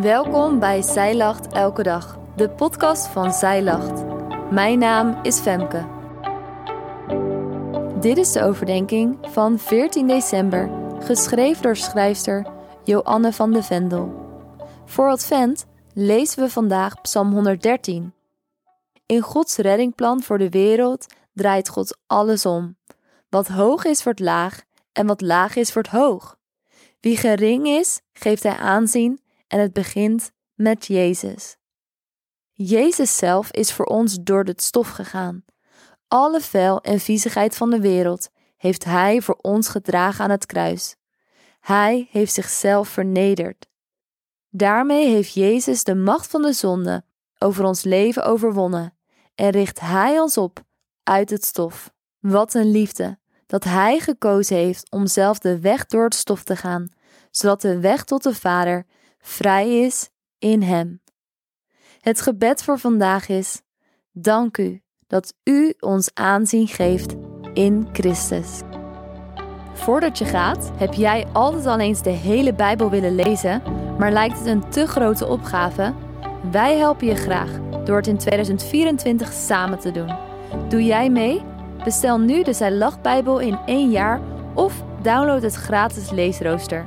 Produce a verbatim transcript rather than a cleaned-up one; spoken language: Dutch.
Welkom bij Zij Lacht Elke Dag, de podcast van Zij Lacht. Mijn naam is Femke. Dit is de overdenking van veertien december, geschreven door schrijfster Joanne van de Vendel. Voor Advent lezen we vandaag Psalm honderddertien. In Gods reddingplan voor de wereld draait God alles om. Wat hoog is, wordt laag en wat laag is, wordt hoog. Wie gering is, geeft hij aanzien en het begint met Jezus. Jezus zelf is voor ons door het stof gegaan. Alle vuil en viezigheid van de wereld heeft Hij voor ons gedragen aan het kruis. Hij heeft zichzelf vernederd. Daarmee heeft Jezus de macht van de zonde over ons leven overwonnen en richt Hij ons op uit het stof. Wat een liefde, dat Hij gekozen heeft om zelf de weg door het stof te gaan, zodat de weg tot de Vader vrij is in Hem. Het gebed voor vandaag is: dank U dat U ons aanzien geeft in Christus. Voordat je gaat, heb jij altijd al eens de hele Bijbel willen lezen, maar lijkt het een te grote opgave? Wij helpen je graag door het in tweeduizend vierentwintig samen te doen. Doe jij mee? Bestel nu de Zij Lach Bijbel in één jaar of download het gratis leesrooster.